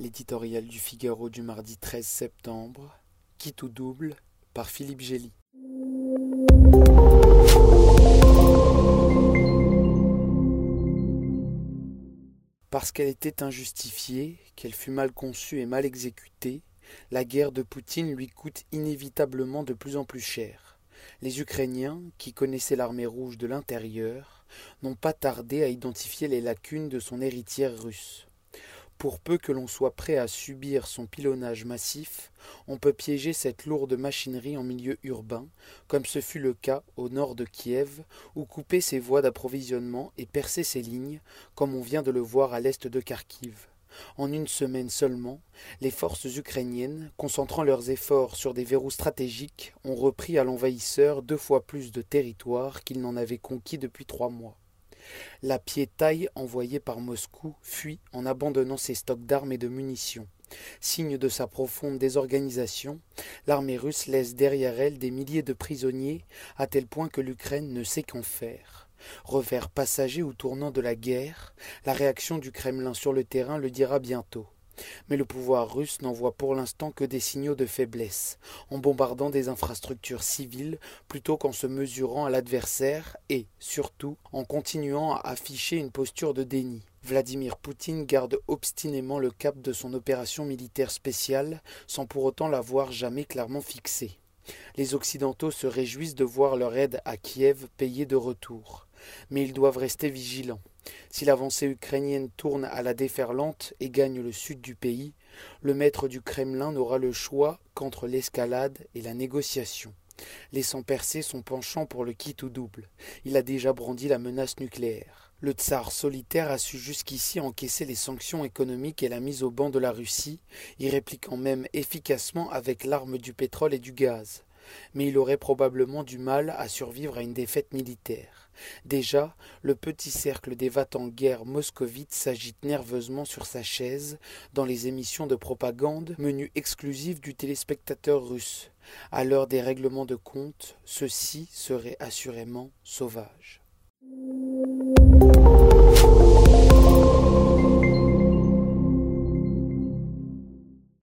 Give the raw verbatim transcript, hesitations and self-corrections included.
L'éditorial du Figaro du mardi treize septembre, « Quitte ou double » par Philippe Gélie. Parce qu'elle était injustifiée, qu'elle fut mal conçue et mal exécutée, la guerre de Poutine lui coûte inévitablement de plus en plus cher. Les Ukrainiens, qui connaissaient l'armée rouge de l'intérieur, n'ont pas tardé à identifier les lacunes de son héritière russe. Pour peu que l'on soit prêt à subir son pilonnage massif, on peut piéger cette lourde machinerie en milieu urbain, comme ce fut le cas au nord de Kiev, ou couper ses voies d'approvisionnement et percer ses lignes, comme on vient de le voir à l'est de Kharkiv. En une semaine seulement, les forces ukrainiennes, concentrant leurs efforts sur des verrous stratégiques, ont repris à l'envahisseur deux fois plus de territoire qu'il n'en avait conquis depuis trois mois. La piétaille envoyée par Moscou fuit en abandonnant ses stocks d'armes et de munitions. Signe de sa profonde désorganisation, l'armée russe laisse derrière elle des milliers de prisonniers, à tel point que l'Ukraine ne sait qu'en faire. Revers passager ou tournant de la guerre, la réaction du Kremlin sur le terrain le dira bientôt. Mais le pouvoir russe n'envoie pour l'instant que des signaux de faiblesse, en bombardant des infrastructures civiles plutôt qu'en se mesurant à l'adversaire et, surtout, en continuant à afficher une posture de déni. Vladimir Poutine garde obstinément le cap de son opération militaire spéciale, sans pour autant l'avoir jamais clairement fixée. Les Occidentaux se réjouissent de voir leur aide à Kiev payée de retour. Mais ils doivent rester vigilants. Si l'avancée ukrainienne tourne à la déferlante et gagne le sud du pays, le maître du Kremlin n'aura le choix qu'entre l'escalade et la négociation, laissant percer son penchant pour le quitte ou double. Il a déjà brandi la menace nucléaire. Le tsar solitaire a su jusqu'ici encaisser les sanctions économiques et la mise au ban de la Russie, y répliquant même efficacement avec l'arme du pétrole et du gaz. Mais il aurait probablement du mal à survivre à une défaite militaire. Déjà, le petit cercle des va-t-en-guerre moscovites s'agite nerveusement sur sa chaise dans les émissions de propagande, menu exclusif du téléspectateur russe. À l'heure des règlements de compte, ceux-ci seraient assurément sauvages.